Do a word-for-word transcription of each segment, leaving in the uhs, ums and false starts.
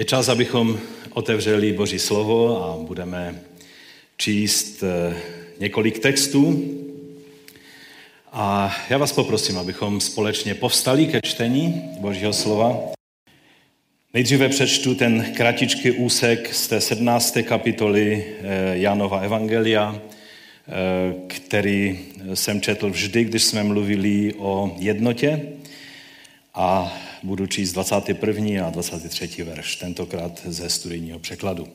Je čas, abychom otevřeli Boží slovo a budeme číst několik textů. A já vás poprosím, abychom společně povstali ke čtení Božího slova. Nejdříve přečtu ten kratičký úsek z té sedmnácté kapitoly Janova Evangelia, který jsem četl vždy, když jsme mluvili o jednotě, a budu číst dvacátý první a dvacátý třetí verš, tentokrát ze studijního překladu.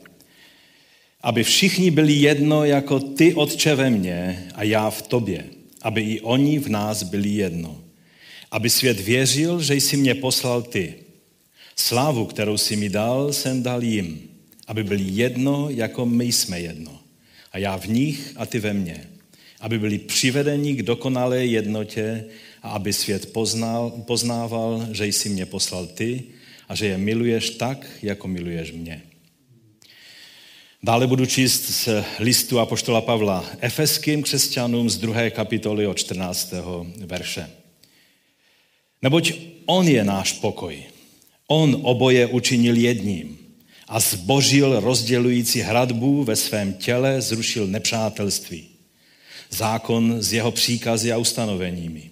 Aby všichni byli jedno jako ty, Otče, ve mně a já v tobě, aby i oni v nás byli jedno. Aby svět věřil, že jsi mě poslal ty. Slávu, kterou jsi mi dal, jsem dal jim, aby byli jedno, jako my jsme jedno. A já v nich a ty ve mně. Aby byli přivedeni k dokonalé jednotě a aby svět poznal, poznával, že jsi mě poslal ty a že je miluješ tak, jako miluješ mě. Dále budu číst z listu apoštola Pavla efeským křesťanům z druhé kapitoly od čtrnáctého verše. Neboť on je náš pokoj. On oboje učinil jedním a zbořil rozdělující hradbu, ve svém těle zrušil nepřátelství. Zákon s jeho příkazy a ustanoveními.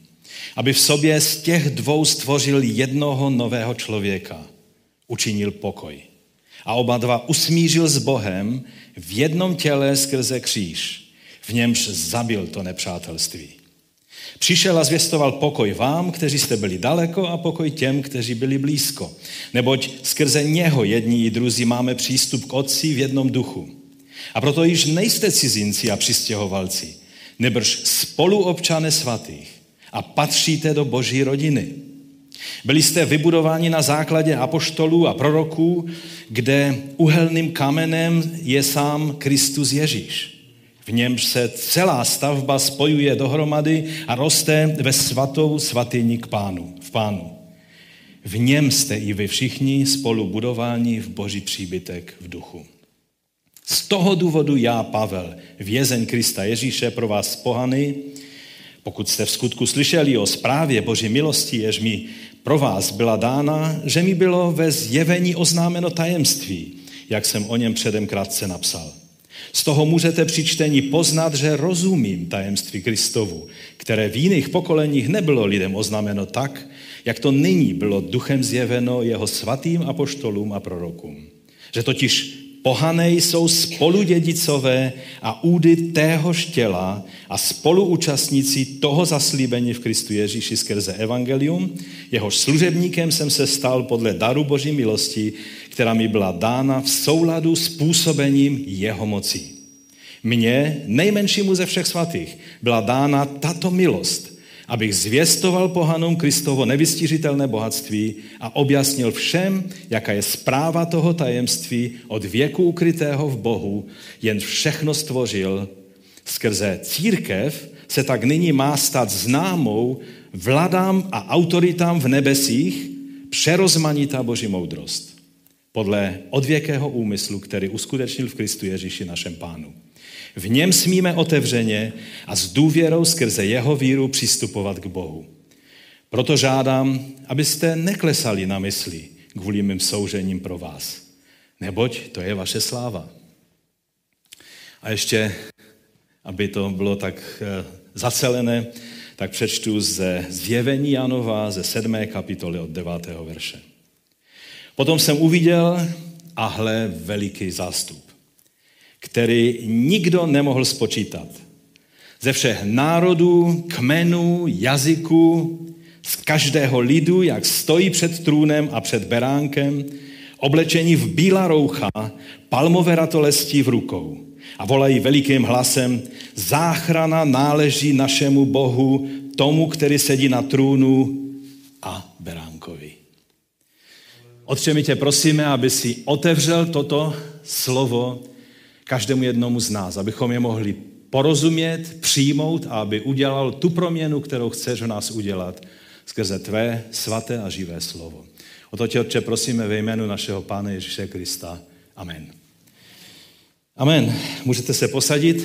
Aby v sobě z těch dvou stvořil jednoho nového člověka. Učinil pokoj. A oba dva usmířil s Bohem v jednom těle skrze kříž, v němž zabil to nepřátelství. Přišel a zvěstoval pokoj vám, kteří jste byli daleko, a pokoj těm, kteří byli blízko. Neboť skrze něho jedni i druzí máme přístup k Otci v jednom duchu. A proto již nejste cizinci a přistěhovalci, nebrž spoluobčané svatých a patříte do Boží rodiny. Byli jste vybudováni na základě apoštolů a proroků, kde uhelným kamenem je sám Kristus Ježíš. V němž se celá stavba spojuje dohromady a roste ve svatou svatyni k Pánu, v Pánu. V něm jste i vy všichni spolu budováni v Boží příbytek v duchu. Z toho důvodu já, Pavel, vězeň Krista Ježíše pro vás pohany, pokud jste v skutku slyšeli o zprávě Boží milosti, jež mi pro vás byla dána, že mi bylo ve zjevení oznámeno tajemství, jak jsem o něm předem krátce napsal. Z toho můžete při čtení poznat, že rozumím tajemství Kristovu, které v jiných pokoleních nebylo lidem oznámeno tak, jak to nyní bylo duchem zjeveno jeho svatým apoštolům a prorokům. Že totiž pohané jsou spoludědicové a údy téhož těla a spoluúčastníci toho zaslíbení v Kristu Ježíši skrze evangelium, jehož služebníkem jsem se stal podle daru Boží milosti, která mi byla dána v souladu s působením jeho mocí. Mně, nejmenšímu ze všech svatých, byla dána tato milost, abych zvěstoval pohanům Kristovo nevystižitelné bohatství a objasnil všem, jaká je správa toho tajemství od věku ukrytého v Bohu, jen všechno stvořil. Skrze církev se tak nyní má stát známou vládám a autoritám v nebesích přerozmanitá Boží moudrost, podle odvěkého úmyslu, který uskutečnil v Kristu Ježíši našem Pánu. V něm smíme otevřeně a s důvěrou skrze jeho víru přistupovat k Bohu. Proto žádám, abyste neklesali na mysli kvůli mým soužením pro vás, neboť to je vaše sláva. A ještě, aby to bylo tak zacelené, tak přečtu ze Zjevení Janova ze sedmé kapitoly od devátého verše. Potom jsem uviděl, a hle, veliký zástup, který nikdo nemohl spočítat. Ze všech národů, kmenů, jazyků, z každého lidu, jak stojí před trůnem a před beránkem, oblečení v bílá roucha, palmové ratolesti v rukou. A volají velikým hlasem: záchrana náleží našemu Bohu, tomu, který sedí na trůnu, a beránkovi. Otče, my tě prosíme, aby si otevřel toto slovo každému jednomu z nás, abychom je mohli porozumět, přijmout a aby udělal tu proměnu, kterou chceš v nás udělat skrze tvé svaté a živé slovo. O to tě, Otče, prosíme ve jménu našeho Pána Ježíše Krista. Amen. Amen. Můžete se posadit.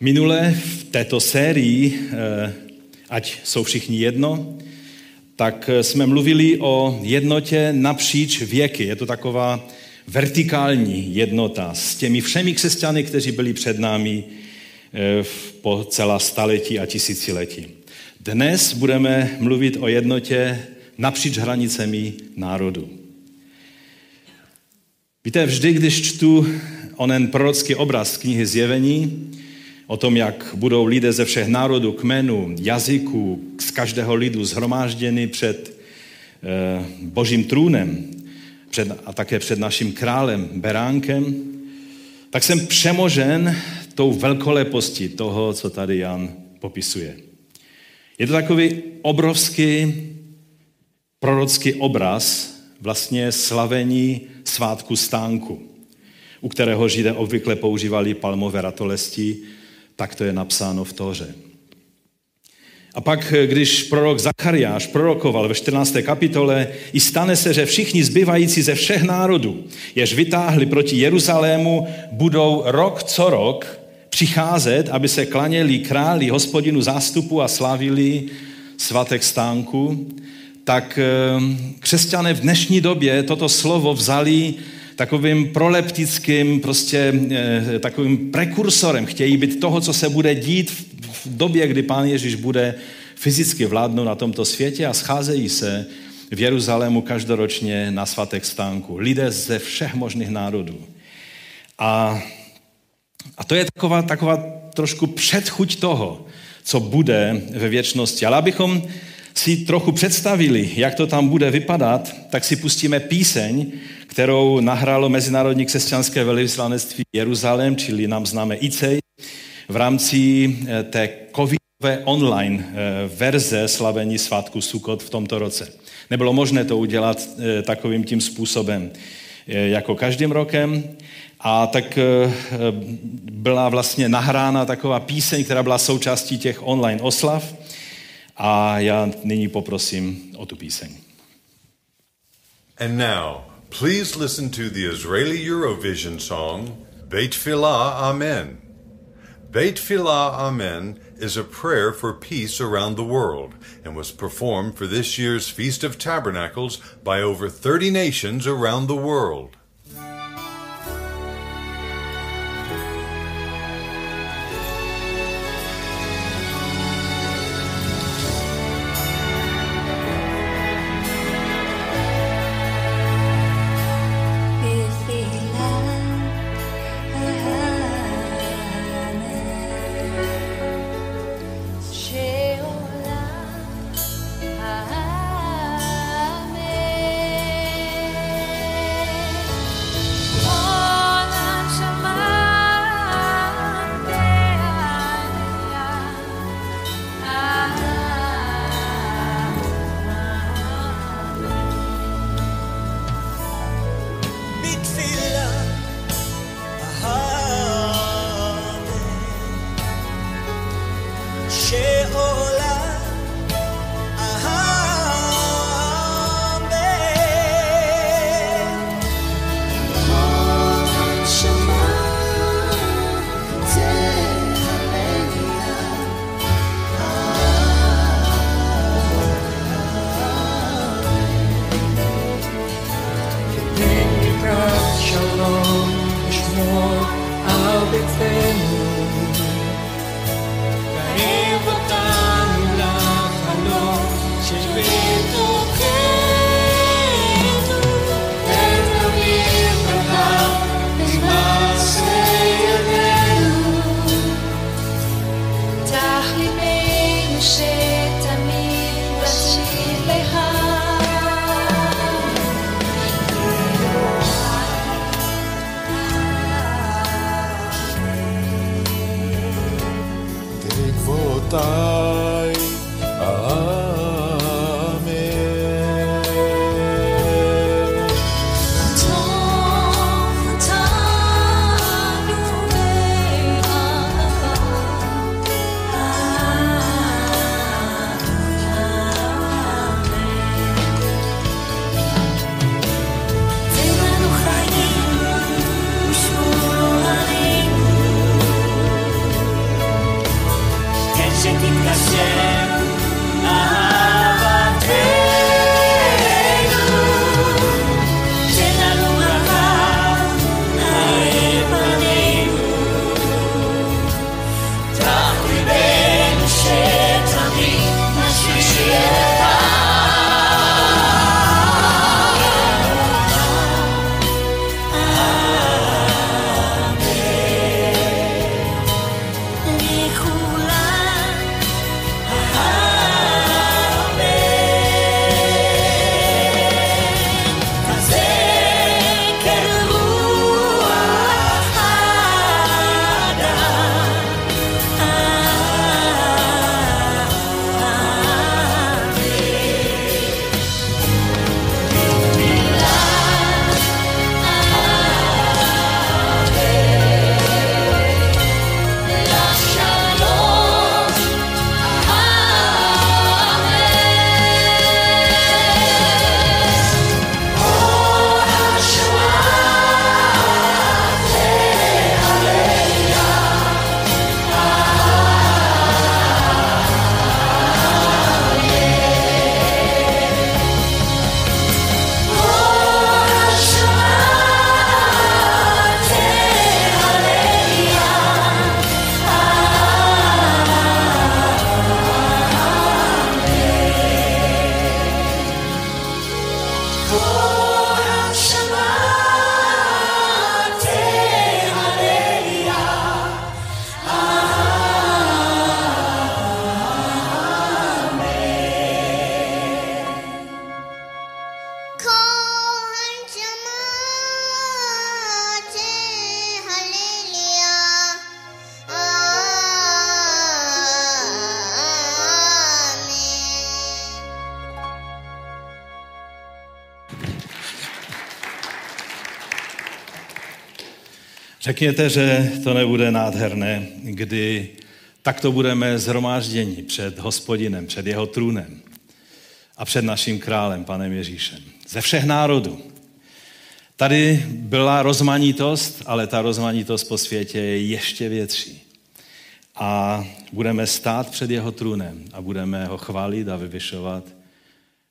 Minule v této sérii, ať jsou všichni jedno, tak jsme mluvili o jednotě napříč věky. Je to taková vertikální jednota s těmi všemi křesťany, kteří byli před námi po celá staletí a tisíciletí. Dnes budeme mluvit o jednotě napříč hranicemi národu. Víte, vždy, když čtu onen prorocký obraz knihy Zjevení, o tom, jak budou lidé ze všech národů, kmenů, jazyků, z každého lidu zhromážděni před eh, Božím trůnem před, a také před naším králem Beránkem, tak jsem přemožen tou velkolepostí toho, co tady Jan popisuje. Je to takový obrovský prorocký obraz vlastně slavení svátku stánku, u kterého Židé obvykle používali palmové ratolesti. Tak to je napsáno v Tóře. A pak, když prorok Zachariáš prorokoval ve čtrnácté kapitole, i stane se, že všichni zbývající ze všech národů, jež vytáhli proti Jeruzalému, budou rok co rok přicházet, aby se klaněli králi, Hospodinu zástupu a slavili svatek stánku, tak křesťané v dnešní době toto slovo vzali takovým proleptickým, prostě takovým prekursorem. Chtějí být toho, co se bude dít v době, kdy Pán Ježíš bude fyzicky vládnout na tomto světě, a scházejí se v Jeruzalému každoročně na svatek stánku. Lidé ze všech možných národů. A, a to je taková, taková trošku předchuť toho, co bude ve věčnosti. Ale abychom si trochu představili, jak to tam bude vypadat, tak si pustíme píseň, kterou nahrálo Mezinárodní křesťanské velvyslanectví Jeruzalém, čili nám známe I C E J, v rámci té covidové online verze slavení svátku Sukot v tomto roce. Nebylo možné to udělat takovým tím způsobem jako každým rokem, a tak byla vlastně nahrána taková píseň, která byla součástí těch online oslav, a já nyní poprosím o tu píseň. And now, please listen to the Israeli Eurovision song, Beit Filah Amen. Beit Filah Amen is a prayer for peace around the world and was performed for this year's Feast of Tabernacles by over thirty nations around the world. Řekněte, že to nebude nádherné, kdy takto budeme shromážděni před Hospodinem, před jeho trůnem a před naším králem, panem Ježíšem. Ze všech národů. Tady byla rozmanitost, ale ta rozmanitost po světě je ještě větší. A budeme stát před jeho trůnem a budeme ho chválit a vyvyšovat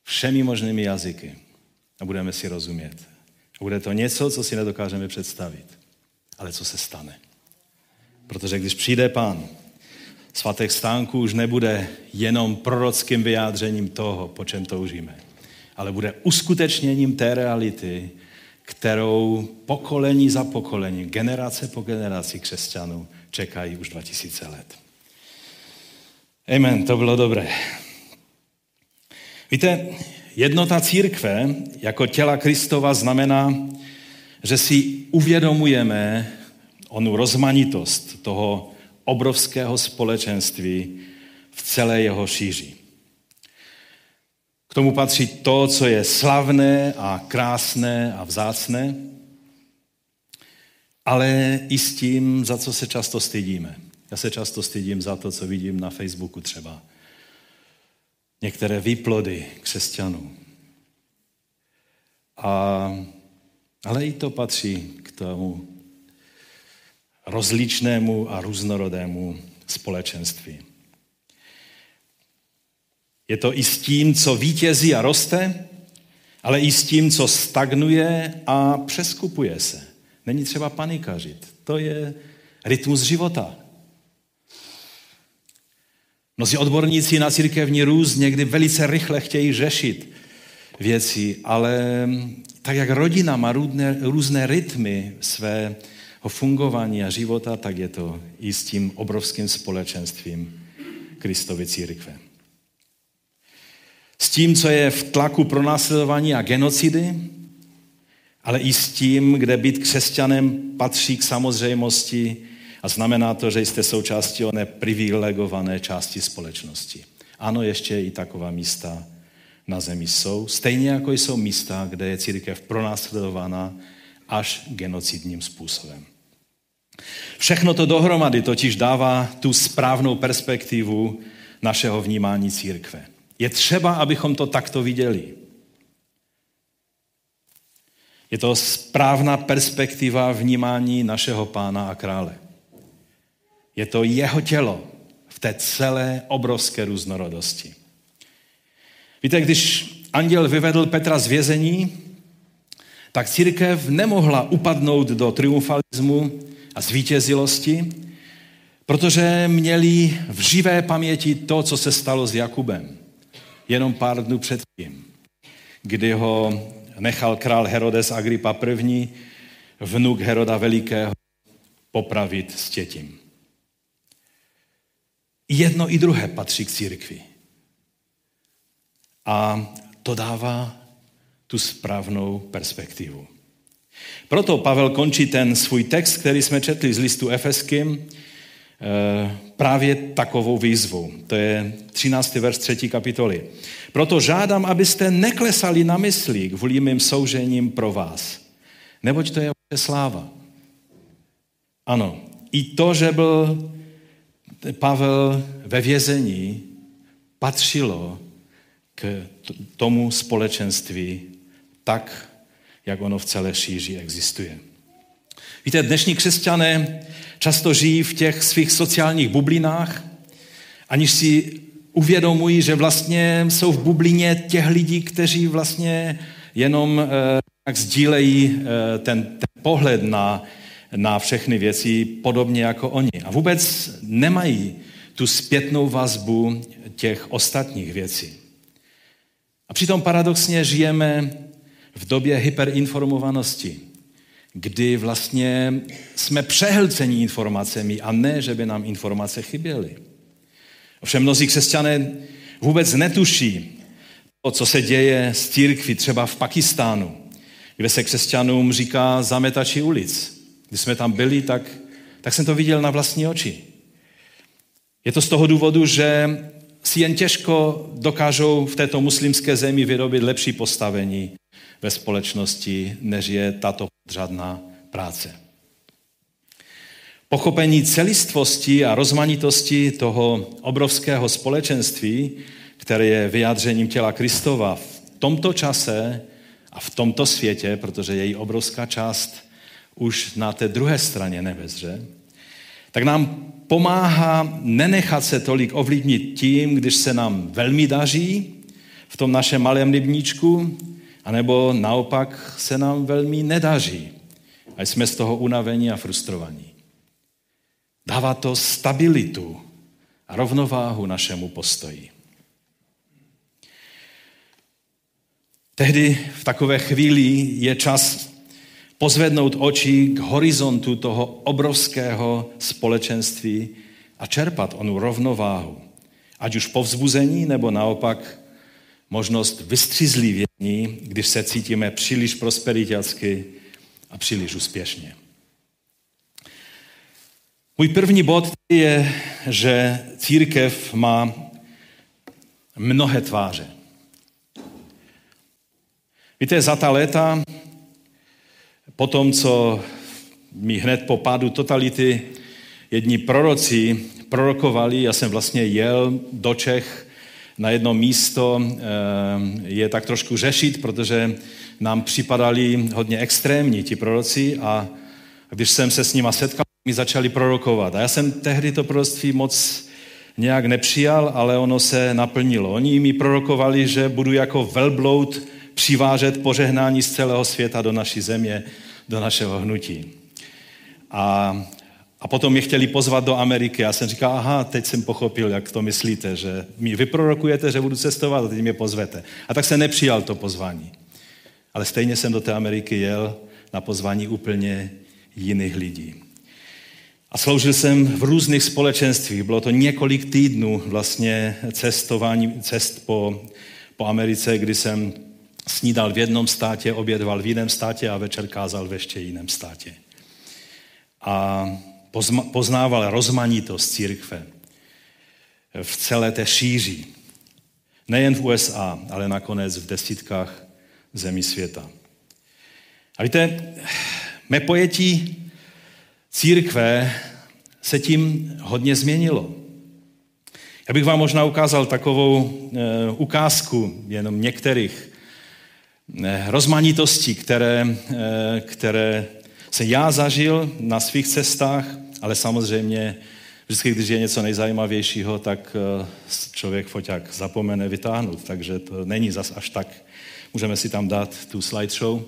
všemi možnými jazyky. A budeme si rozumět. Bude to něco, co si nedokážeme představit. Ale co se stane? Protože když přijde Pán, svatek stánků už nebude jenom prorockým vyjádřením toho, po čem toužíme, ale bude uskutečněním té reality, kterou pokolení za pokolení, generace po generaci křesťanů čekají už dva tisíce let. Amen, to bylo dobré. Víte, jednota církve jako těla Kristova znamená, že si uvědomujeme onu rozmanitost toho obrovského společenství v celé jeho šíři. K tomu patří to, co je slavné a krásné a vzácné, ale i s tím, za co se často stydíme. Já se často stydím za to, co vidím na Facebooku třeba. Některé výplody křesťanů. A ale i to patří k tomu rozličnému a různorodému společenství. Je to i s tím, co vítězí a roste, ale i s tím, co stagnuje a přeskupuje se. Není třeba panikařit. To je rytmus života. Mnozí odborníci na církevní růst někdy velice rychle chtějí řešit věci, ale tak jak rodina má různé, různé rytmy svého fungování a života, tak je to i s tím obrovským společenstvím Kristovy církve. S tím, co je v tlaku pronásledování a genocidy, ale i s tím, kde být křesťanem patří k samozřejmosti a znamená to, že jste součástí oné privilegované části společnosti. Ano, ještě i taková místa na zemi jsou, stejně jako jsou místa, kde je církev pronásledována až genocidním způsobem. Všechno to dohromady totiž dává tu správnou perspektivu našeho vnímání církve. Je třeba, abychom to takto viděli. Je to správná perspektiva vnímání našeho Pána a Krále. Je to jeho tělo v té celé obrovské různorodosti. Víte, když anděl vyvedl Petra z vězení, tak církev nemohla upadnout do triumfalismu a zvítězilosti, protože měli v živé paměti to, co se stalo s Jakubem. Jenom pár dnů předtím, kdy ho nechal král Herodes Agrippa první, vnuk Heroda Velikého, popravit stětím. Jedno i druhé patří k církvi. A to dává tu správnou perspektivu. Proto Pavel končí ten svůj text, který jsme četli z listu Efeským, právě takovou výzvou. To je třináctý verš třetí kapitoly. Proto žádám, abyste neklesali na mysli kvůli mým soužením pro vás. Neboť to je vaše sláva. Ano, i to, že byl Pavel ve vězení, patřilo k tomu společenství tak, jak ono v celé šíři existuje. Víte, dnešní křesťané často žijí v těch svých sociálních bublinách, aniž si uvědomují, že vlastně jsou v bublině těch lidí, kteří vlastně jenom tak sdílejí ten, ten pohled na, na všechny věci podobně jako oni. A vůbec nemají tu zpětnou vazbu těch ostatních věcí. A přitom paradoxně žijeme v době hyperinformovanosti, kdy vlastně jsme přehlceni informacemi a ne, že by nám informace chyběly. Ovšem mnozí křesťané vůbec netuší to, co se děje s církví třeba v Pakistánu, kde se křesťanům říká zametači ulic. Když jsme tam byli, tak, tak jsem to viděl na vlastní oči. Je to z toho důvodu, že si jen těžko dokážou v této muslimské zemi vyrobit lepší postavení ve společnosti, než je tato podřadná práce. Pochopení celistvosti a rozmanitosti toho obrovského společenství, které je vyjádřením těla Kristova v tomto čase a v tomto světě, protože její obrovská část už na té druhé straně nebezře, tak nám pomáhá nenechat se tolik ovlivnit tím, když se nám velmi daří v tom našem malém rybníčku, anebo naopak se nám velmi nedaří a jsme z toho unavení a frustrovaní. Dává to stabilitu a rovnováhu našemu postoji. Tehdy v takové chvíli je čas pozvednout oči k horizontu toho obrovského společenství a čerpat onu rovnováhu, ať už povzbuzení, nebo naopak možnost vystřízlivění, když se cítíme příliš prosperitácky a příliš úspěšně. Můj první bod je, že církev má mnohé tváře. Víte, za ta léta, po tom, co mi hned po pádu totality jedni proroci prorokovali, já jsem vlastně jel do Čech na jedno místo je tak trošku řešit, protože nám připadali hodně extrémní ti proroci a když jsem se s nima setkal, mi začali prorokovat. A já jsem tehdy to proroctví moc nějak nepřijal, ale ono se naplnilo. Oni mi prorokovali, že budu jako velbloud přivážet požehnání z celého světa do naší země, do našeho hnutí. A, a potom mě chtěli pozvat do Ameriky. Já jsem říkal, aha, teď jsem pochopil, jak to myslíte, že mi vyprorokujete, že budu cestovat a teď mě pozvete. A tak jsem nepřijal to pozvání. Ale stejně jsem do té Ameriky jel na pozvání úplně jiných lidí. A sloužil jsem v různých společenstvích. Bylo to několik týdnů vlastně cestování, cest po, po Americe, kdy jsem snídal v jednom státě, obědval v jiném státě a večer kázal ve ještě jiném státě. A pozma- poznával rozmanitost církve v celé té šíři. Nejen v U S A, ale nakonec v desítkách zemí světa. A víte, mé pojetí církve se tím hodně změnilo. Já bych vám možná ukázal takovou e, ukázku jenom některých rozmanitostí, které, které se já zažil na svých cestách, ale samozřejmě vždycky, když je něco nejzajímavějšího, tak člověk foťák zapomene vytáhnout, takže to není zas až tak. Můžeme si tam dát tu slideshow.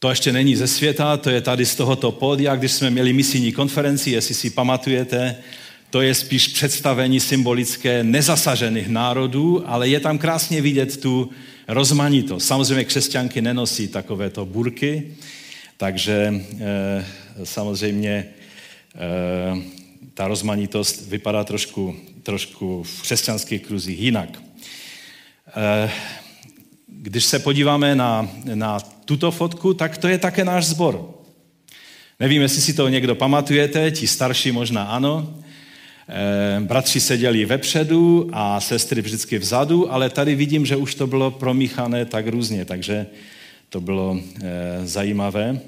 To ještě není ze světa, to je tady z tohoto pódia, když jsme měli misijní konferenci, jestli si pamatujete, to je spíš představení symbolické nezasažených národů, ale je tam krásně vidět tu rozmanitost. Samozřejmě křesťanky nenosí takovéto burky, takže e, samozřejmě e, ta rozmanitost vypadá trošku, trošku v křesťanských kruzích jinak. E, když se podíváme na, na tuto fotku, tak to je také náš sbor. Nevím, jestli si to někdo pamatujete, ti starší možná ano. Bratři seděli vepředu a sestry vždycky vzadu, ale tady vidím, že už to bylo promíchané tak různě, takže to bylo e, zajímavé.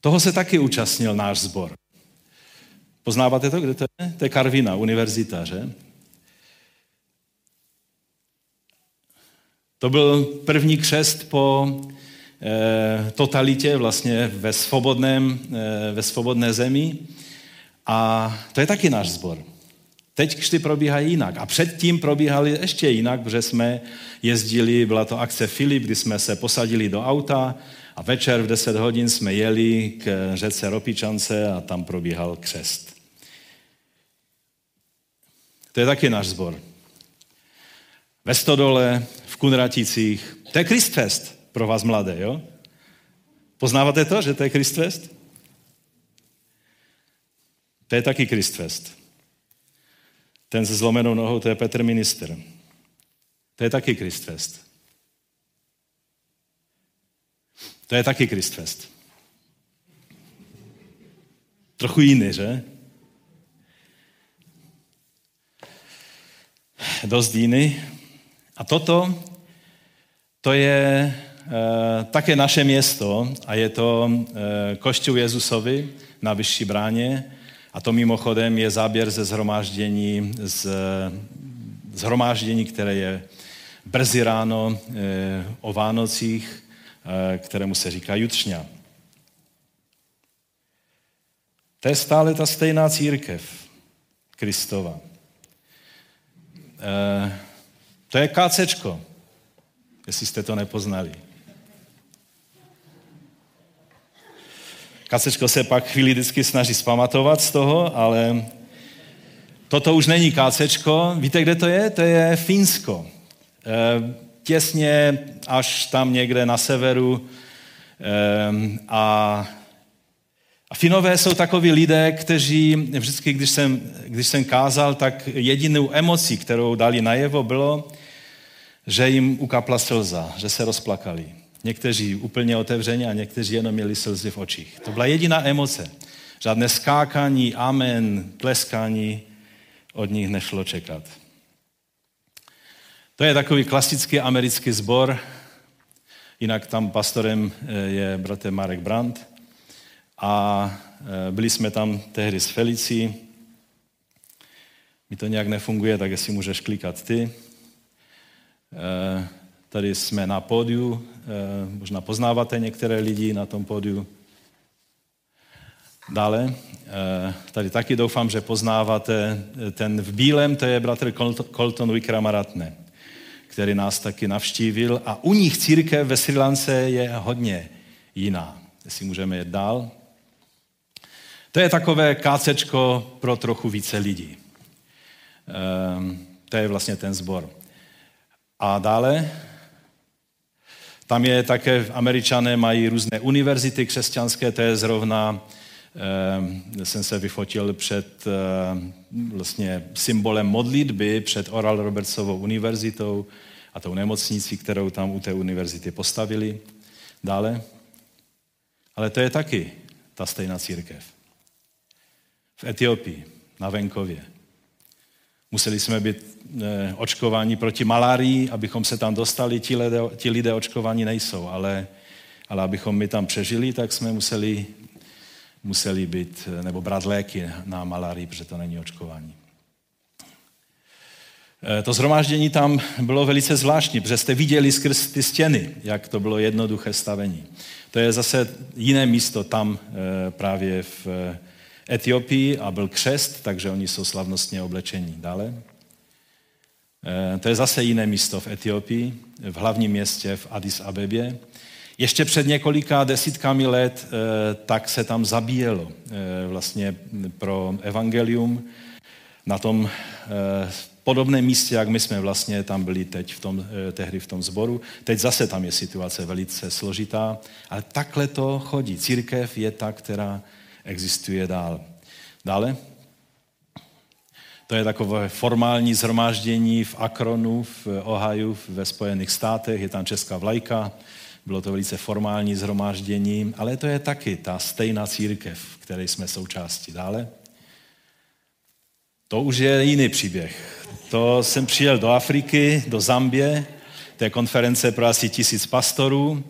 Toho se taky účastnil náš sbor. Poznáváte to, kde to je? To je Karvina, univerzita, že? To byl první křest po e, totalitě vlastně ve, svobodném, e, ve svobodné zemi. A to je taky náš sbor. Teď křty probíhají jinak. A předtím probíhaly ještě jinak, protože jsme jezdili, byla to akce Filip, kdy jsme se posadili do auta a večer v deset hodin jsme jeli k řece Ropičance a tam probíhal křest. To je taky náš sbor. Ve Stodole, v Kunraticích. To je Christfest pro vás mladé, jo? Poznáváte to, že to je Christfest? To je taky Christfest. Ten se zlomenou nohou, to je Petr Minister. To je taky Christfest. To je taky Christfest. Trochu jiný, že? Dost jiný. A toto, to je e, také naše město a je to e, kościół Jezusowy na Vyšší bráně a to mimochodem je záběr ze zhromáždění, z, zhromáždění, které je brzy ráno e, o Vánocích, e, kterému se říká jutřňa. To je stále ta stejná církev Kristova. E, to je kácečko, jestli jste to nepoznali. Kácečko se pak chvíli vždycky snaží zpamatovat z toho, ale toto už není kácečko. Víte, kde to je? To je Finsko. E, těsně až tam někde na severu e, a A Finové jsou takoví lidé, kteří vždycky, když jsem, když jsem kázal, tak jedinou emocí, kterou dali najevo, bylo, že jim ukapla slza, že se rozplakali. Někteří úplně otevřeně a někteří jenom měli slzy v očích. To byla jediná emoce. Žádné skákání, amen, tleskání od nich nešlo čekat. To je takový klasický americký sbor, jinak tam pastorem je bratr Marek Brandt. A byli jsme tam tehdy s Felicí. Mi to nějak nefunguje, tak jestli můžeš klikat ty. Tady jsme na pódiu. Možná poznáváte některé lidi na tom pódiu. Dále. Tady taky doufám, že poznáváte ten v bílém, to je bratr Colton Wickramaratne, který nás taky navštívil. A u nich církev ve Sri Lance je hodně jiná. Jestli můžeme jít dál. To je takové kácečko pro trochu více lidí. Ehm, to je vlastně ten sbor. A dále, tam je také, Američané mají různé univerzity křesťanské, to je zrovna, ehm, jsem se vyfotil před ehm, vlastně symbolem modlitby, před Oral Robertsovou univerzitou a tou nemocnicí, kterou tam u té univerzity postavili. Dále. Ale to je taky ta stejná církev. V Etiopii, na venkově. Museli jsme být e, očkováni proti malárii, abychom se tam dostali. Ti lidé, ti lidé očkováni nejsou, ale, ale abychom my tam přežili, tak jsme museli, museli být, nebo brát léky na malárii, protože to není očkování. E, to shromáždění tam bylo velice zvláštní, protože jste viděli skrz ty stěny, jak to bylo jednoduché stavení. To je zase jiné místo tam e, právě v e, Etiopii a byl křest, takže oni jsou slavnostně oblečení. Dále. E, to je zase jiné místo v Etiopii, v hlavním městě v Addis Abebě. Ještě před několika desítkami let e, tak se tam zabíjelo e, vlastně pro evangelium na tom e, podobném místě, jak my jsme vlastně tam byli teď v tom, e, tehdy v tom sboru. Teď zase tam je situace velice složitá, ale takhle to chodí. Církev je ta, která existuje dál. Dále. To je takové formální shromáždění v Acronu, v Ohio, ve Spojených státech. Je tam česká vlajka. Bylo to velice formální shromáždění, ale to je taky ta stejná církev, které jsme součástí. Dále. To už je jiný příběh. To jsem přijel do Afriky, do Zambie. To je konference pro asi tisíc pastorů.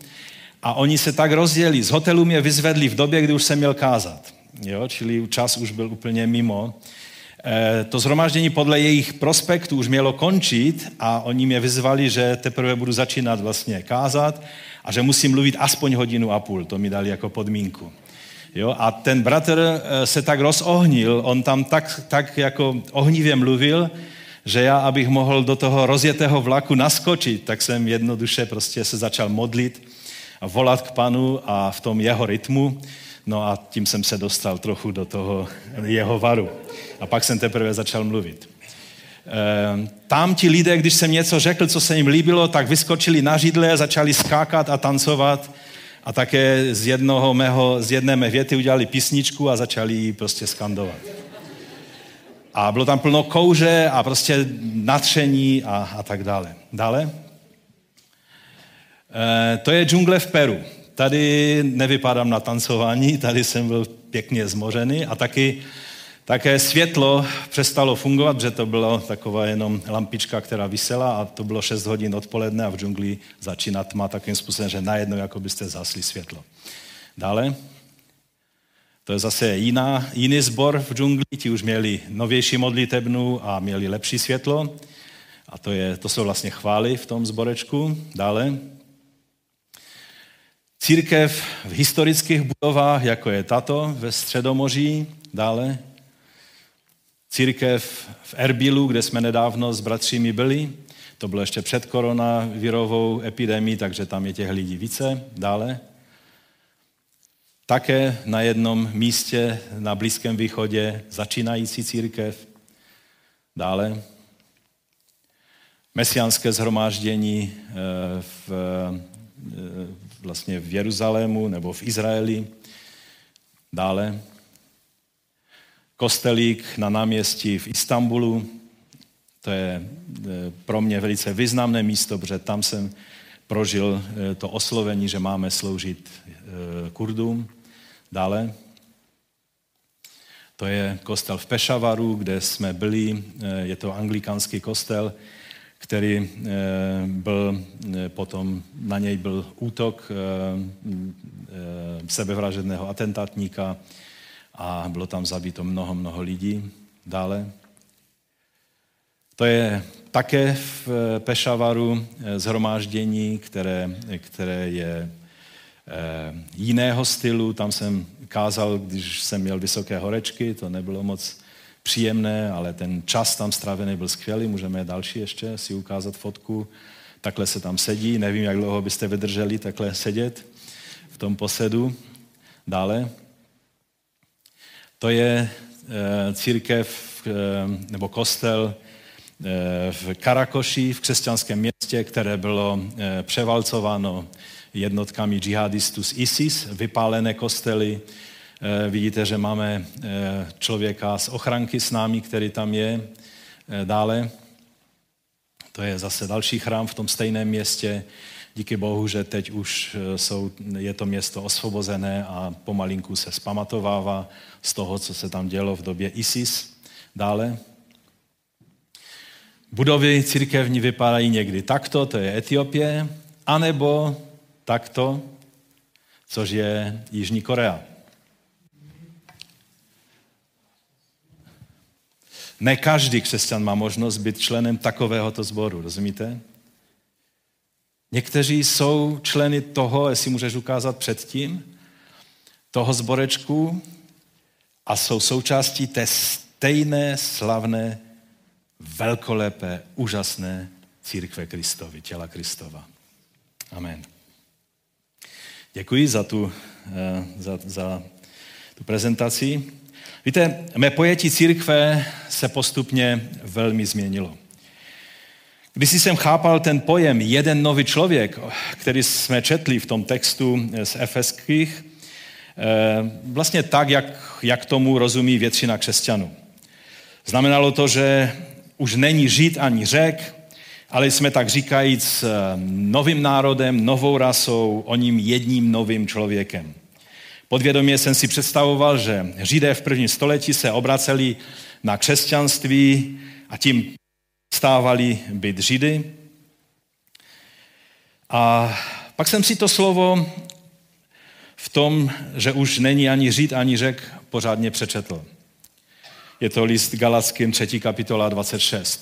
A oni se tak rozdělili. Z hotelu mě vyzvedli v době, kdy už jsem měl kázat. Jo? Čili čas už byl úplně mimo. E, to shromáždění podle jejich prospektů už mělo končit a oni mě vyzvali, že teprve budu začínat vlastně kázat a že musím mluvit aspoň hodinu a půl. To mi dali jako podmínku. Jo? A ten bratr se tak rozohnil, on tam tak, tak jako ohnivě mluvil, že já, abych mohl do toho rozjetého vlaku naskočit, tak jsem jednoduše prostě se začal modlit a volat k Panu a v tom jeho rytmu, no a tím jsem se dostal trochu do toho jeho varu. A pak jsem teprve začal mluvit. Tam ti lidé, když jsem něco řekl, co se jim líbilo, tak vyskočili na židle, začali skákat a tancovat a také z jednoho mého, z jedné mé věty udělali písničku a začali ji prostě skandovat. A bylo tam plno kouře a prostě natření a, a tak dále. Dále? E, to je džungle v Peru. Tady nevypadám na tancování, tady jsem byl pěkně zmořený a taky také světlo přestalo fungovat, protože to byla taková jenom lampička, která visela a to bylo šest hodin odpoledne a v džungli začíná tma takovým způsobem, že najednou jako byste zhasli světlo. Dále? To je zase jiná, jiný sbor v džungli, ti už měli novější modlitebnu a měli lepší světlo. A to, je, to jsou vlastně chvály v tom sborečku. Dále. Církev v historických budovách, jako je tato ve Středomoří. Dále. Církev v Erbilu, kde jsme nedávno s bratřími byli. To bylo ještě před koronavirovou epidemií, takže tam je těch lidí více. Dále. Také na jednom místě na Blízkém východě začínající církev. Dále mesiánské shromáždění v, vlastně v Jeruzalému nebo v Izraeli. Dále kostelík na náměstí v Istanbulu. To je pro mě velice významné místo, protože tam jsem prožil to oslovení, že máme sloužit Kurdům. Dále. To je kostel v Pešavaru, kde jsme byli. Je to anglikánský kostel, který byl potom, na něj byl útok sebevražedného atentátníka a bylo tam zabito mnoho, mnoho lidí. Dále. To je také v Pešavaru shromáždění, které, které je jiného stylu. Tam jsem kázal, když jsem měl vysoké horečky, to nebylo moc příjemné, ale ten čas tam strávený byl skvělý. Můžeme další ještě si ukázat fotku. Takhle se tam sedí. Nevím, jak dlouho byste vydrželi takhle sedět v tom posedu. Dále. To je církev nebo kostel v Karakoši, v křesťanském městě, které bylo převalcováno jednotkami džihadistů z í es í es, vypálené kostely. Vidíte, že máme člověka z ochranky s námi, který tam je. Dále, to je zase další chrám v tom stejném městě. Díky Bohu, že teď už jsou, je to město osvobozené a pomalinku se zpamatovává z toho, co se tam dělo v době í es í es. Dále, budovy církevní vypadají někdy takto, to je Etiopie, anebo takto, což je Jižní Korea. Ne každý křesťan má možnost být členem takovéhoto sboru, rozumíte? Někteří jsou členy toho, jestli můžeš ukázat předtím, toho sborečku a jsou součástí té stejné slavné velkolepé, úžasné církve Kristovy, těla Kristova. Amen. Děkuji za tu, za, za tu prezentaci. Víte, mé pojetí církve se postupně velmi změnilo. Když jsem chápal ten pojem jeden nový člověk, který jsme četli v tom textu z Efeských, vlastně tak, jak, jak tomu rozumí většina křesťanů. Znamenalo to, že už není Žid ani Řek, ale jsme tak říkajíc novým národem, novou rasou, o ním jedním novým člověkem. Podvědomě jsem si představoval, že Židé v prvním století se obraceli na křesťanství a tím stávali být Židy. A pak jsem si to slovo v tom, že už není ani Žid, ani Řek, pořádně přečetl. Je to list Galackým třetí kapitola dvacet šest.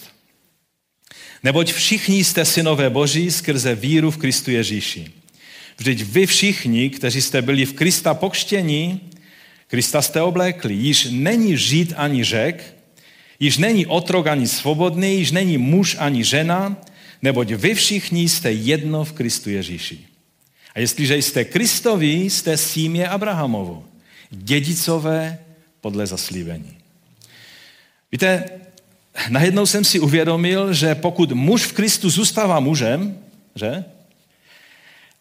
Neboť všichni jste synové Boží skrze víru v Kristu Ježíši. Vždyť vy všichni, kteří jste byli v Krista pokřtěni, Krista jste oblékli. Již není Žid ani Řek, již není otrok ani svobodný, již není muž ani žena, neboť vy všichni jste jedno v Kristu Ježíši. A jestliže jste Kristovi, jste símě Abrahamovo, dědicové podle zaslíbení. Víte, najednou jsem si uvědomil, že pokud muž v Kristu zůstává mužem, že?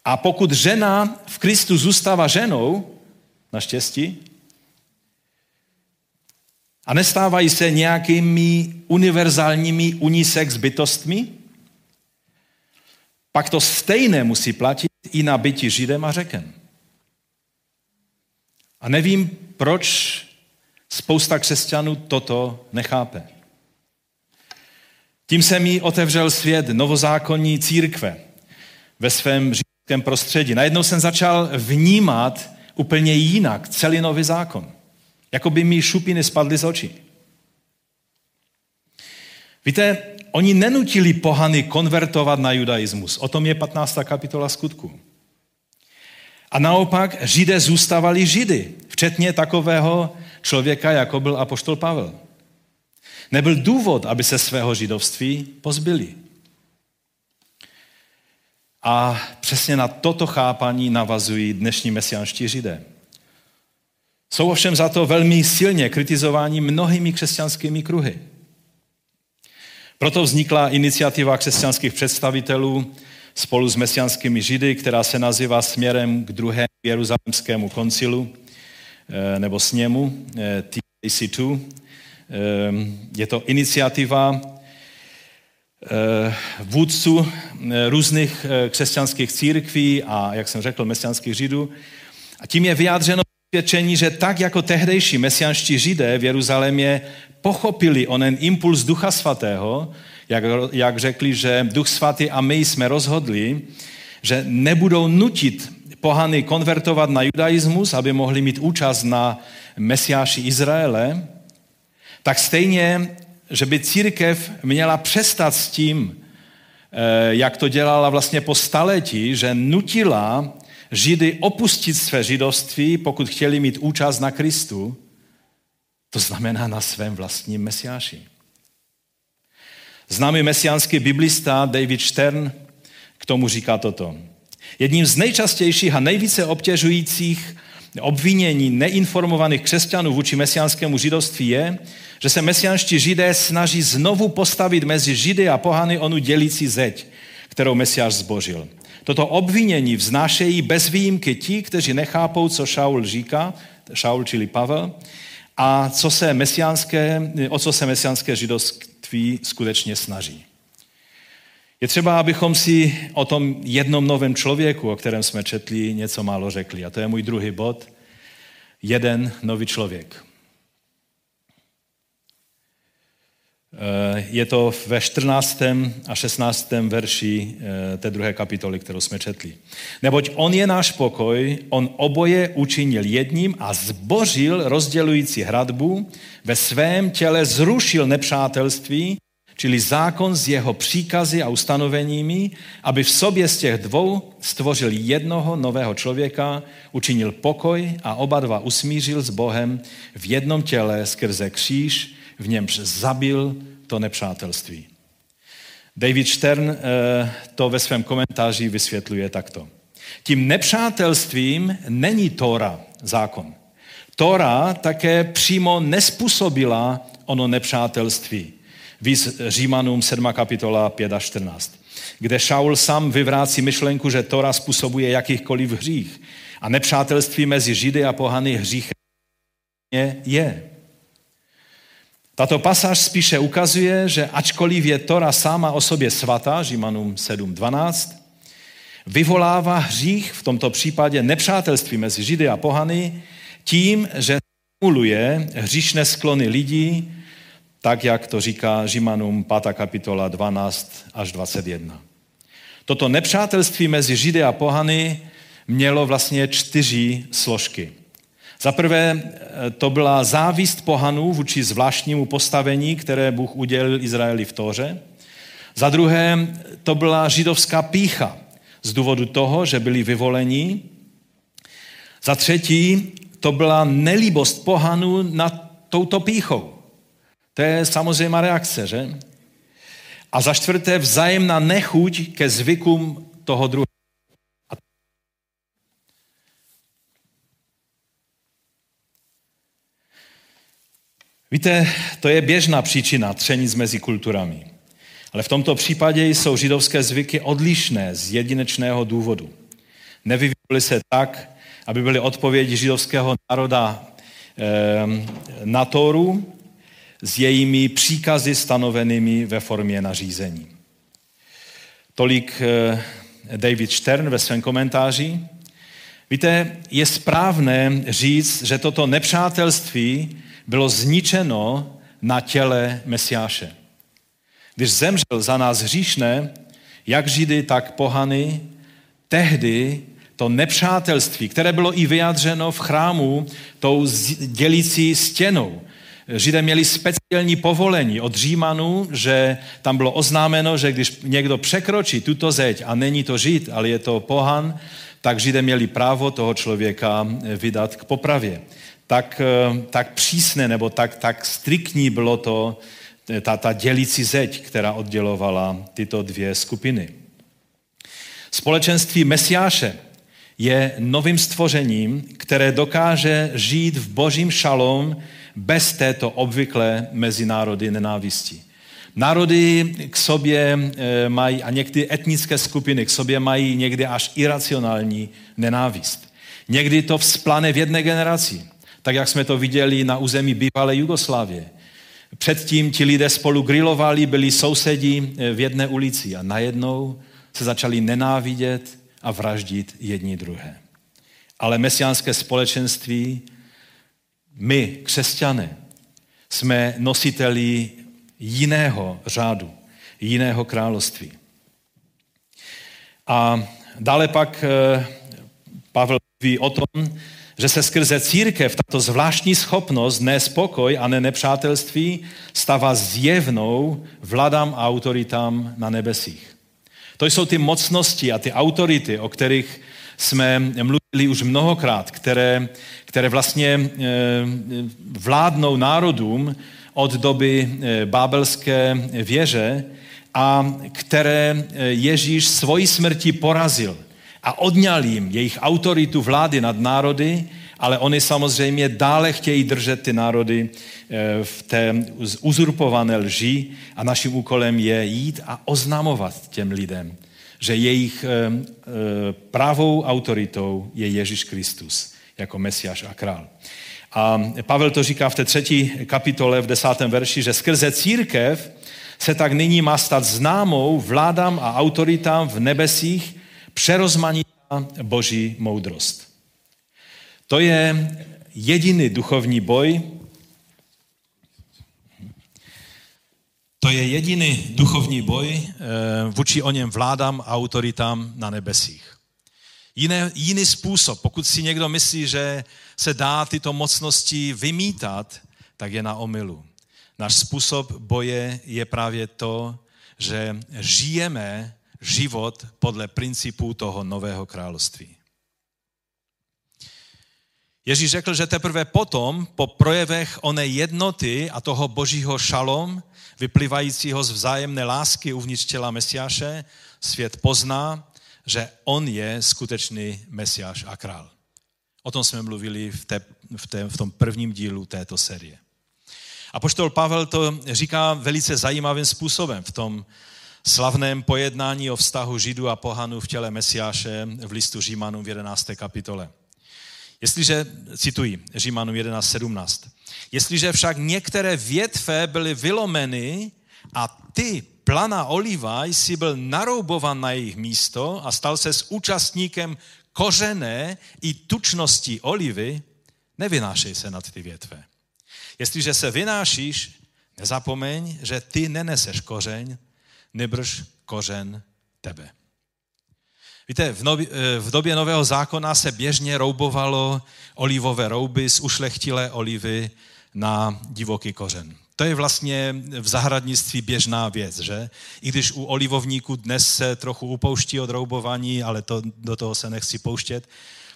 A pokud žena v Kristu zůstává ženou, naštěstí, a nestávají se nějakými univerzálními unisex bytostmi, pak to stejné musí platit i na byti Židem a Řekem. A nevím, proč spousta křesťanů toto nechápe. Tím se mi otevřel svět novozákonní církve ve svém římském prostředí. Najednou jsem začal vnímat úplně jinak celý nový zákon. Jako by mi šupiny spadly z očí. Víte, oni nenutili pohany konvertovat na judaismus. O tom je patnáctá kapitola Skutků. A naopak Židé zůstávali Židy, včetně takového člověka, jako byl apoštol Pavel. Nebyl důvod, aby se svého židovství pozbyli. A přesně na toto chápání navazují dnešní mesiánští Židé. Jsou ovšem za to velmi silně kritizováni mnohými křesťanskými kruhy. Proto vznikla iniciativa křesťanských představitelů spolu s mesiánskými Židy, která se nazývá Směrem k druhému jeruzalemskému koncilu, nebo sněmu, T A C dva. Je to iniciativa vůdců různých křesťanských církví a, jak jsem řekl, mesiánských Židů. A tím je vyjádřeno přesvědčení, že tak jako tehdejší mesiánští Židé v Jeruzalémě pochopili onen impuls Ducha Svatého, jak, jak řekli, že Duch Svatý a my jsme rozhodli, že nebudou nutit pohany konvertovat na judaismus, aby mohli mít účast na mesiáši Izraele, tak stejně, že by církev měla přestat s tím, jak to dělala vlastně po staletí, že nutila Židy opustit své židovství, pokud chtěli mít účast na Kristu, to znamená na svém vlastním mesiáši. Známý mesiánský biblista David Stern k tomu říká toto. Jedním z nejčastějších a nejvíce obtěžujících obvinění neinformovaných křesťanů vůči mesiánskému židovství je, že se mesiánští Židé snaží znovu postavit mezi Židy a pohany onu dělící zeď, kterou mesiáš zbožil. Toto obvinění vznášejí bez výjimky ti, kteří nechápou, co Šaul říká, Šaul čili Pavel, a co se mesiánské, o co se mesiánské židovství skutečně snaží. Je třeba, abychom si o tom jednom novém člověku, o kterém jsme četli, něco málo řekli. A to je můj druhý bod. Jeden nový člověk. Je to ve čtrnáctém a šestnáctém verši té druhé kapitoly, kterou jsme četli. Neboť on je náš pokoj, on oboje učinil jedním a zbořil rozdělující hradbu, ve svém těle zrušil nepřátelství, čili zákon s jeho příkazy a ustanoveními, aby v sobě z těch dvou stvořil jednoho nového člověka, učinil pokoj a oba dva usmířil s Bohem v jednom těle skrze kříž, v němž zabil to nepřátelství. David Stern to ve svém komentáři vysvětluje takto. Tím nepřátelstvím není Tóra, zákon. Tóra také přímo nespůsobila ono nepřátelství. Víz Římanům sedmá kapitola pět a čtrnáct, kde Šaul sám vyvrácí myšlenku, že Tóra způsobuje jakýchkoliv hřích a nepřátelství mezi Židy a pohany hříchem je. Tato pasáž spíše ukazuje, že ačkoliv je Tóra sama o sobě svatá, Římanům sedm dvanáct, vyvolává hřích, v tomto případě nepřátelství mezi Židy a pohany, tím, že stimuluje hříšné sklony lidí, tak, jak to říká Římanům pátá kapitola dvanáct až dvacet jedna. Toto nepřátelství mezi Židy a pohany mělo vlastně čtyři složky. Za prvé to byla závist pohanů vůči zvláštnímu postavení, které Bůh udělil Izraeli v Tóře. Za druhé to byla židovská pýcha z důvodu toho, že byli vyvoleni. Za třetí to byla nelíbost pohanů nad touto pýchou. To je samozřejmá reakce, že? A za čtvrté vzájemná nechuť ke zvykům toho druhého. Víte, to je běžná příčina třenic mezi kulturami. Ale v tomto případě jsou židovské zvyky odlišné z jedinečného důvodu. Nevyvíjely se tak, aby byly odpovědi židovského národa eh, na Tóru s jejími příkazy stanovenými ve formě nařízení. Tolik eh, David Stern ve svém komentáři. Víte, je správné říct, že toto nepřátelství bylo zničeno na těle Mesiáše. Když zemřel za nás hříšné, jak Židy, tak pohany, tehdy to nepřátelství, které bylo i vyjádřeno v chrámu tou dělící stěnou. Židé měli speciální povolení od Římanů, že tam bylo oznámeno, že když někdo překročí tuto zeď a není to Žid, ale je to pohan, tak Židé měli právo toho člověka vydat k popravě. Tak, tak přísné nebo tak, tak striktní bylo to, ta, ta dělící zeď, která oddělovala tyto dvě skupiny. Společenství Mesiáše je novým stvořením, které dokáže žít v božím šalom bez této obvyklé mezi národy nenávisti. Národy k sobě mají, a někdy etnické skupiny k sobě mají někdy až iracionální nenávist. Někdy to vzplane v jedné generaci, tak jak jsme to viděli na území bývalé Jugoslávie. Předtím ti lidé spolu grilovali, byli sousedí v jedné ulici a najednou se začali nenávidět a vraždit jedni druhé. Ale mesiánské společenství, my, křesťané, jsme nositeli jiného řádu, jiného království. A dále pak Pavel mluví o tom, že se skrze církev tato zvláštní schopnost nést pokoj a ne nepřátelství stává zjevnou vládám a autoritám na nebesích. To jsou ty mocnosti a ty autority, o kterých jsme mluvili už mnohokrát, které, které vlastně vládnou národům od doby Bábelské věže a které Ježíš svojí smrtí porazil a odňal jim jejich autoritu vlády nad národy, ale oni samozřejmě dále chtějí držet ty národy v té uzurpované lži a naším úkolem je jít a oznamovat těm lidem, že jejich pravou autoritou je Ježíš Kristus jako Mesiáš a král. A Pavel to říká v té třetí kapitole v desátém verši, že skrze církev se tak nyní má stát známou vládám a autoritám v nebesích přerozmanitá boží moudrost. To je jediný duchovní boj, to je jediný duchovní boj vůči o něm vládám a autoritám na nebesích. Jiné, jiný způsob, pokud si někdo myslí, že se dá tyto mocnosti vymítat, tak je na omylu. Náš způsob boje je právě to, že žijeme život podle principů toho nového království. Ježíš řekl, že teprve potom, po projevech oné jednoty a toho božího šalom, vyplývajícího z vzájemné lásky uvnitř těla Mesiáše, svět pozná, že on je skutečný Mesiáš a král. O tom jsme mluvili v, té, v, té, v tom prvním dílu této série. Apoštol Pavel to říká velice zajímavým způsobem v tom slavném pojednání o vztahu Židů a pohanů v těle Mesiáše v listu Římanům v jedenácté kapitole. Jestliže, cituji, Římanům jedenáct sedmnáct. Jestliže však některé větve byly vylomeny a ty, plana oliva, jsi byl naroubovan na jejich místo a stal se s účastníkem kořené i tučnosti olivy, nevynášej se nad ty větve. Jestliže se vynášíš, nezapomeň, že ty neneseš kořen, nebrž kořen tebe. Víte, v době Nového zákona se běžně roubovalo olivové rouby z ušlechtilé olivy na divoký kořen. To je vlastně v zahradnictví běžná věc, že? I když u olivovníků dnes se trochu upouští od roubování, ale to, do toho se nechci pouštět,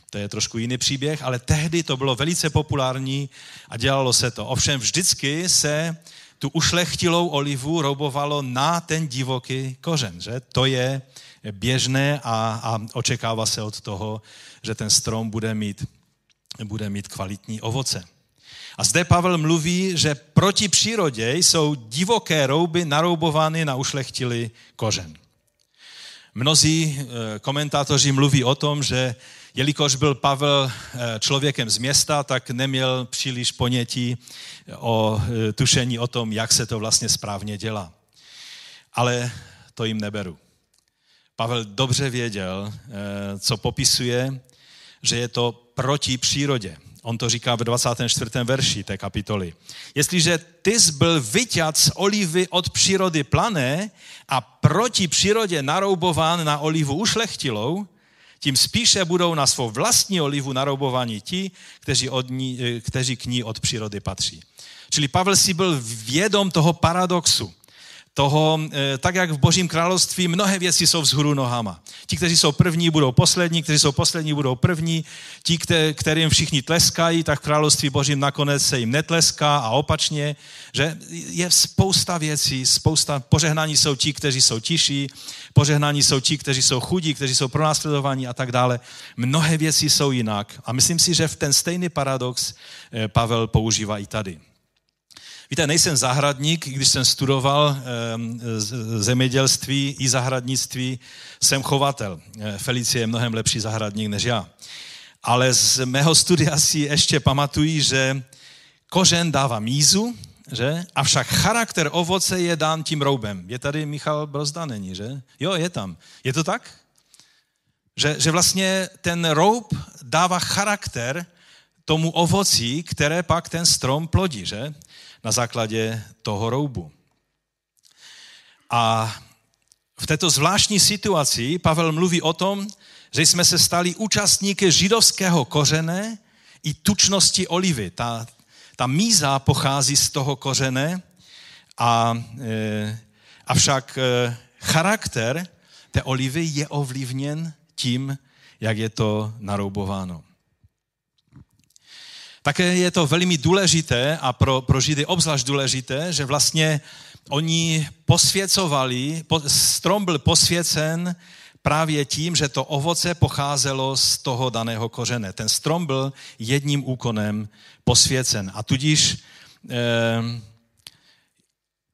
to je trošku jiný příběh, ale tehdy to bylo velice populární a dělalo se to. Ovšem vždycky se tu ušlechtilou olivu roubovalo na ten divoký kořen, že? To je běžné a, a očekává se od toho, že ten strom bude mít, bude mít kvalitní ovoce. A zde Pavel mluví, že proti přírodě jsou divoké rouby naroubovány na ušlechtilý kořen. Mnozí komentátoři mluví o tom, že jelikož byl Pavel člověkem z města, tak neměl příliš ponětí o tušení o tom, jak se to vlastně správně dělá. Ale to jim neberu. Pavel dobře věděl, co popisuje, že je to proti přírodě. On to říká v dvacátém čtvrtém verši té kapitoly. Jestliže ty byl vyťat z olivy od přírody plané a proti přírodě naroubován na olivu ušlechtilou, tím spíše budou na svou vlastní olivu naroubováni ti, kteří, od ní, kteří k ní od přírody patří. Čili Pavel si byl vědom toho paradoxu. Toho, tak jak v Božím království mnohé věci jsou vzhůru nohama. Ti, kteří jsou první, budou poslední, kteří jsou poslední, budou první. Ti, kterým všichni tleskají, tak v království Božím nakonec se jim netleská a opačně, že je spousta věcí, spousta požehnání jsou ti, kteří jsou tiší, požehnání jsou ti, kteří jsou chudí, kteří jsou pronásledováni a tak dále. Mnohé věci jsou jinak a myslím si, že v ten stejný paradox Pavel používá i tady. Víte, nejsem zahradník, i když jsem studoval zemědělství i zahradnictví, jsem chovatel. Felice je mnohem lepší zahradník než já. Ale z mého studia si ještě pamatuji, že kořen dává mízu, že? Avšak charakter ovoce je dán tím roubem. Je tady Michal Brozda, není, že? Jo, je tam. Je to tak? Že, že vlastně ten roub dává charakter tomu ovoci, které pak ten strom plodí, že? Na základě toho roubu. A v této zvláštní situaci Pavel mluví o tom, že jsme se stali účastníky židovského kořene i tučnosti olivy. Ta, ta míza pochází z toho kořene, a, e, avšak e, charakter té olivy je ovlivněn tím, jak je to naroubováno. Také je to velmi důležité a pro, pro Židy obzvlášť důležité, že vlastně oni posvěcovali, strom byl posvěcen právě tím, že to ovoce pocházelo z toho daného kořene. Ten strom byl jedním úkonem posvěcen. A tudíž eh,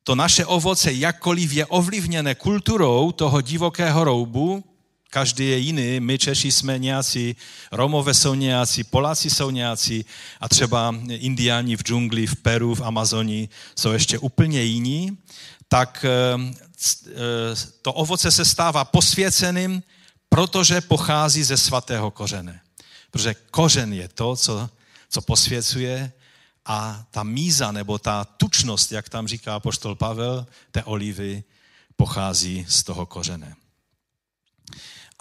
to naše ovoce, jakkoliv je ovlivněné kulturou toho divokého roubu, každý je jiný, my Češi jsme nějací, Romové jsou nějací, Poláci jsou nějací a třeba Indiáni v džungli, v Peru, v Amazonii jsou ještě úplně jiní, tak to ovoce se stává posvěceným, protože pochází ze svatého kořene. Protože kořen je to, co, co posvěcuje a ta míza nebo ta tučnost, jak tam říká apoštol Pavel, té olivy pochází z toho kořene.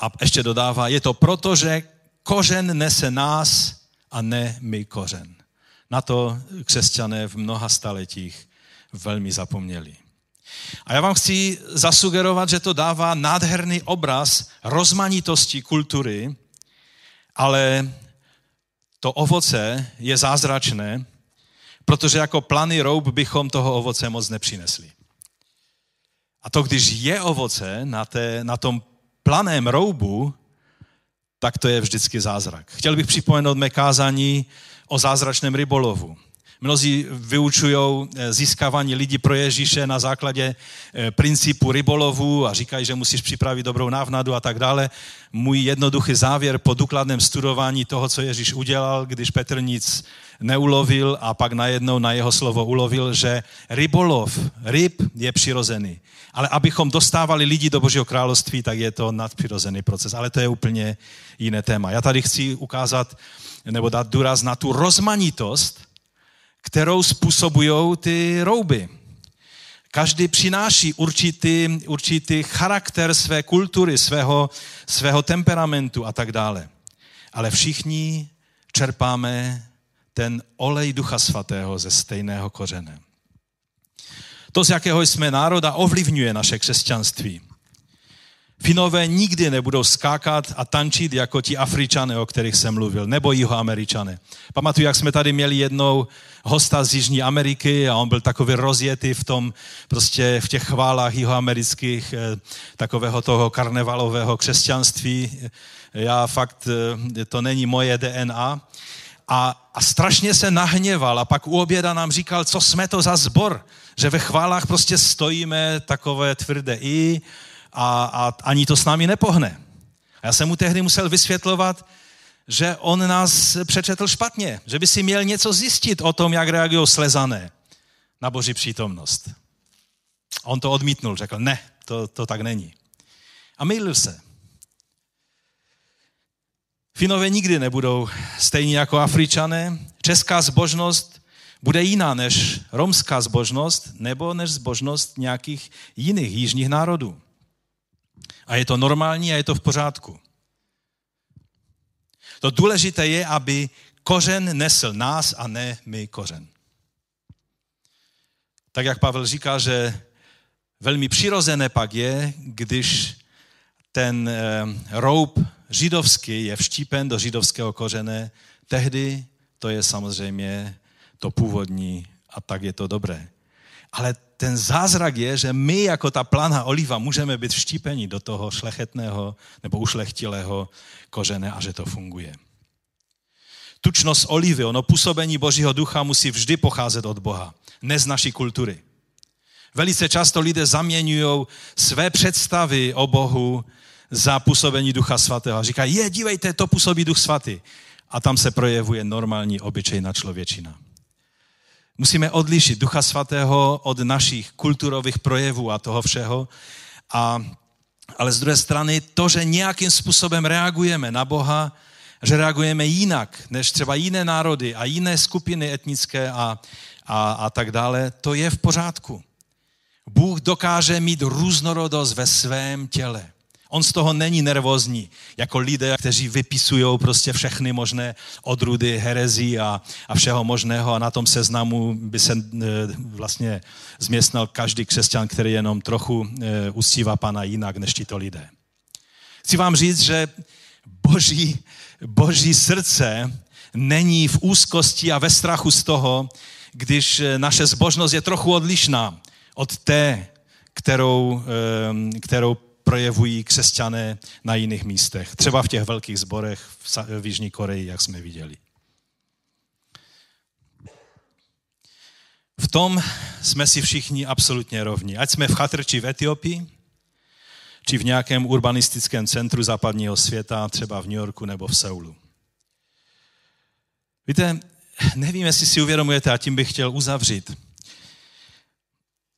A ještě dodává, je to proto, že kořen nese nás a ne my kořen. Na to křesťané v mnoha staletích velmi zapomněli. A já vám chci zasugerovat, že to dává nádherný obraz rozmanitosti kultury, ale to ovoce je zázračné, protože jako planý roub bychom toho ovoce moc nepřinesli. A to, když je ovoce na, té, na tom planém roubu, tak to je vždycky zázrak. Chtěl bych připomenout mé kázání o zázračném rybolovu. Mnozí vyučují získávání lidí pro Ježíše na základě principu rybolovu a říkají, že musíš připravit dobrou návnadu a tak dále. Můj jednoduchý závěr po důkladném studování toho, co Ježíš udělal, když Petr nic neulovil a pak najednou na jeho slovo ulovil, že rybolov, ryb je přirozený. Ale abychom dostávali lidi do Božího království, tak je to nadpřirozený proces. Ale to je úplně jiné téma. Já tady chci ukázat nebo dát důraz na tu rozmanitost, kterou způsobují ty rouby. Každý přináší určitý, určitý charakter své kultury, svého, svého temperamentu a tak dále. Ale všichni čerpáme ten olej Ducha Svatého ze stejného kořene. To, z jakého jsme národa, ovlivňuje naše křesťanství. Finové nikdy nebudou skákat a tančit jako ti Afričané, o kterých jsem mluvil, nebo Jihoameričané. Pamatuju, jak jsme tady měli jednou hosta z Jižní Ameriky a on byl takový rozjetý v tom, prostě v těch chválách jihoamerických, takového toho karnevalového křesťanství. Já fakt, to není moje D N A. A, a strašně se nahněval a pak u oběda nám říkal, co jsme to za zbor, že ve chválách prostě stojíme takové tvrdé i a, a ani to s námi nepohne. A já jsem mu tehdy musel vysvětlovat, že on nás přečetl špatně, že by si měl něco zjistit o tom, jak reagují Slezané na Boží přítomnost. A on to odmítnul, řekl, ne, to, to tak není. A mýlil se. Finové nikdy nebudou stejní jako Afričané. Česká zbožnost bude jiná než romská zbožnost nebo než zbožnost nějakých jiných jižních národů. A je to normální a je to v pořádku. To důležité je, aby kořen nesl nás a ne my kořen. Tak jak Pavel říká, že velmi přirozené pak je, když ten roub židovský je vštípen do židovského kořene, tehdy to je samozřejmě to původní a tak je to dobré. Ale ten zázrak je, že my jako ta planá oliva můžeme být vštípeni do toho šlechetného nebo ušlechtilého kořene a že to funguje. Tučnost olivy, ono působení Božího ducha musí vždy pocházet od Boha, ne z naší kultury. Velice často lidé zaměňují své představy o Bohu za působení Ducha Svatého. A říkají, je, dívejte, to působí Duch Svatý. A tam se projevuje normální obyčejná člověčina. Musíme odlišit Ducha Svatého od našich kulturových projevů a toho všeho. A, ale z druhé strany to, že nějakým způsobem reagujeme na Boha, že reagujeme jinak než třeba jiné národy a jiné skupiny etnické a, a, a tak dále, to je v pořádku. Bůh dokáže mít různorodost ve svém těle. On z toho není nervózní, jako lidé, kteří vypisují prostě všechny možné odrůdy, herezí a, a všeho možného a na tom seznamu by se e, vlastně změstnal každý křesťan, který jenom trochu e, uctívá Pana jinak než tito lidé. Chci vám říct, že boží, boží srdce není v úzkosti a ve strachu z toho, když naše zbožnost je trochu odlišná od té, kterou, e, kterou projevují křesťané na jiných místech. Třeba v těch velkých sborech v Jižní Koreji, jak jsme viděli. V tom jsme si všichni absolutně rovni. Ať jsme v Chatr či v Etiopii, či v nějakém urbanistickém centru západního světa, třeba v New Yorku nebo v Seulu. Víte, nevím, jestli si uvědomujete, a tím bych chtěl uzavřít,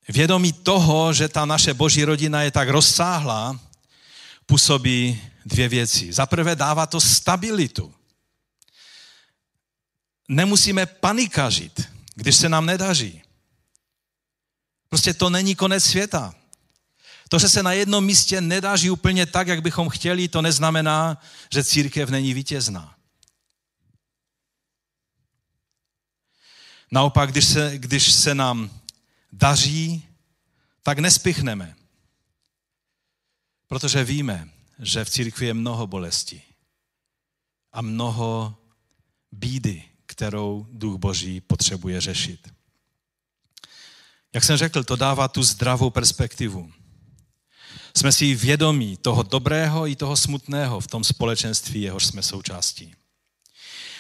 vědomí toho, že ta naše boží rodina je tak rozsáhlá, působí dvě věci. Za prvé dává to stabilitu. Nemusíme panikařit, když se nám nedaří. Prostě to není konec světa. To, že se na jednom místě nedaří úplně tak, jak bychom chtěli, to neznamená, že církev není vítězná. Naopak, když se, když se nám daří, tak nespichneme. Protože víme, že v církvi je mnoho bolesti a mnoho bídy, kterou Duch Boží potřebuje řešit. Jak jsem řekl, to dává tu zdravou perspektivu. Jsme si vědomí toho dobrého i toho smutného v tom společenství, jehož jsme součástí.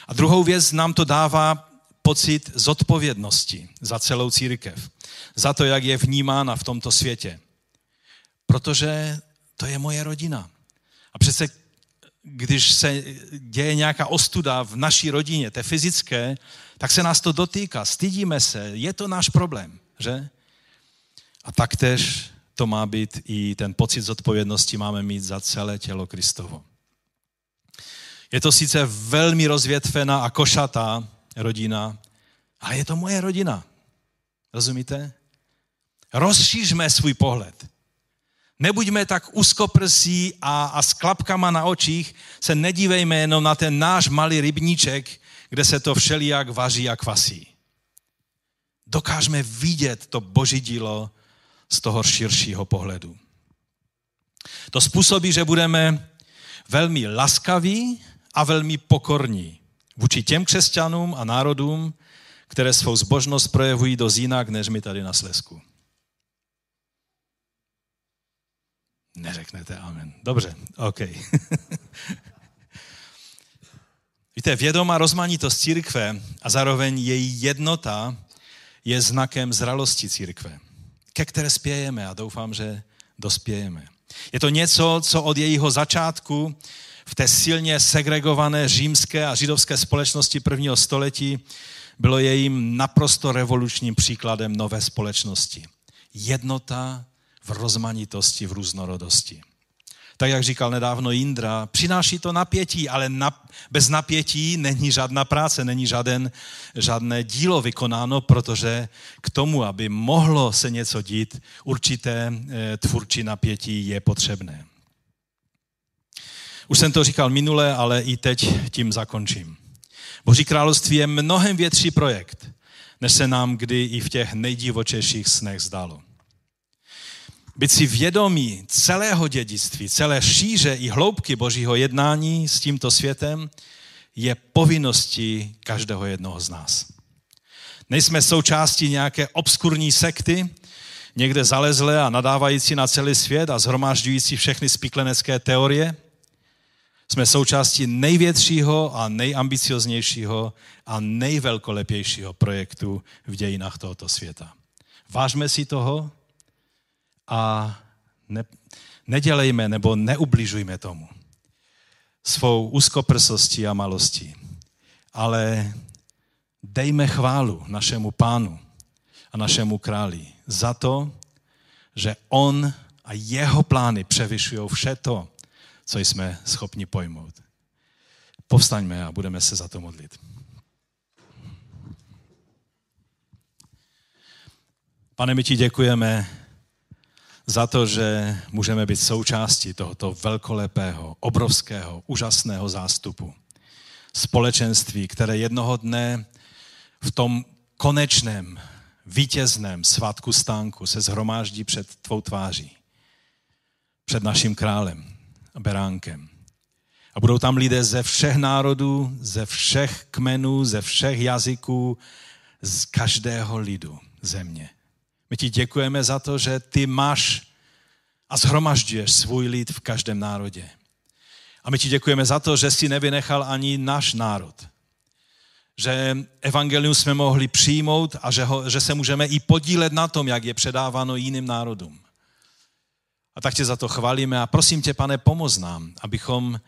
A druhou věc nám to dává pocit zodpovědnosti za celou církev, za to, jak je vnímána v tomto světě. Protože to je moje rodina. A přece, když se děje nějaká ostuda v naší rodině, té fyzické, tak se nás to dotýká, stydíme se, je to náš problém, že? A taktéž to má být i ten pocit zodpovědnosti máme mít za celé tělo Kristovo. Je to sice velmi rozvětvená a košatá rodina, ale je to moje rodina. Rozumíte? Rozšířme svůj pohled. Nebuďme tak úzkoprsí a, a s klapkama na očích se nedívejme jenom na ten náš malý rybníček, kde se to všelijak vaří a kvasí. Dokážeme vidět to boží dílo z toho širšího pohledu. To způsobí, že budeme velmi laskaví a velmi pokorní vůči těm křesťanům a národům, které svou zbožnost projevují dost jinak, než my tady na Slezsku. Neřeknete amen. Dobře, OK. Víte, vědomá rozmanitost církve a zároveň její jednota je znakem zralosti církve, ke které spějeme a doufám, že dospějeme. Je to něco, co od jejího začátku v té silně segregované římské a židovské společnosti prvního století bylo jejím naprosto revolučním příkladem nové společnosti. Jednota v rozmanitosti, v různorodosti. Tak, jak říkal nedávno Jindra, přináší to napětí, ale na, bez napětí není žádná práce, není žaden, žádné dílo vykonáno, protože k tomu, aby mohlo se něco dít, určité e, tvůrčí napětí je potřebné. Už jsem to říkal minule, ale i teď tím zakončím. Boží království je mnohem větší projekt, než se nám kdy i v těch nejdivočejších snech zdálo. Být si vědomí celého dědictví, celé šíře i hloubky Božího jednání s tímto světem je povinností každého jednoho z nás. Nejsme součástí nějaké obskurní sekty, někde zalezlé a nadávající na celý svět a shromažďující všechny spiklenecké teorie. Jsme součástí největšího a nejambicioznějšího a nejvelkolepějšího projektu v dějinách tohoto světa. Vážme si toho a ne, nedělejme nebo neubližujme tomu svou úzkoprsostí a malostí, ale dejme chválu našemu Pánu a našemu Králi za to, že on a jeho plány převyšují vše to, co jsme schopni pojmout. Povstaňme a budeme se za to modlit. Pane, my ti děkujeme za to, že můžeme být součástí tohoto velkolepého, obrovského, úžasného zástupu. Společenství, které jednoho dne v tom konečném, vítězném svátku stánku se shromáždí před tvou tváří, před naším králem a beránkem. A budou tam lidé ze všech národů, ze všech kmenů, ze všech jazyků, z každého lidu země. My ti děkujeme za to, že ty máš a shromažďuješ svůj lid v každém národě. A my ti děkujeme za to, že jsi nevynechal ani náš národ. Že evangelium jsme mohli přijmout a že, ho, že se můžeme i podílet na tom, jak je předáváno jiným národům. A tak tě za to chválíme a prosím tě, Pane, pomoz nám, abychom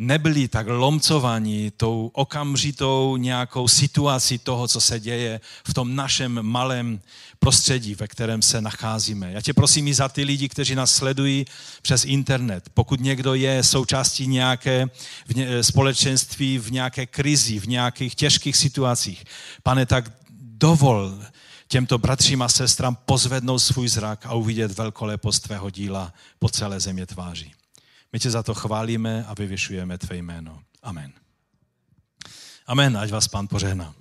nebyli tak lomcovaní tou okamžitou nějakou situací toho, co se děje v tom našem malém prostředí, ve kterém se nacházíme. Já tě prosím i za ty lidi, kteří nás sledují přes internet. Pokud někdo je součástí nějaké společenství v nějaké krizi, v nějakých těžkých situacích, Pane, tak dovol těmto bratřím a sestram pozvednout svůj zrak a uvidět velkolepost tvého díla po celé země tváří. My tě za to chválíme a vyvyšujeme tvé jméno. Amen. Amen, ať vás Pán požehná.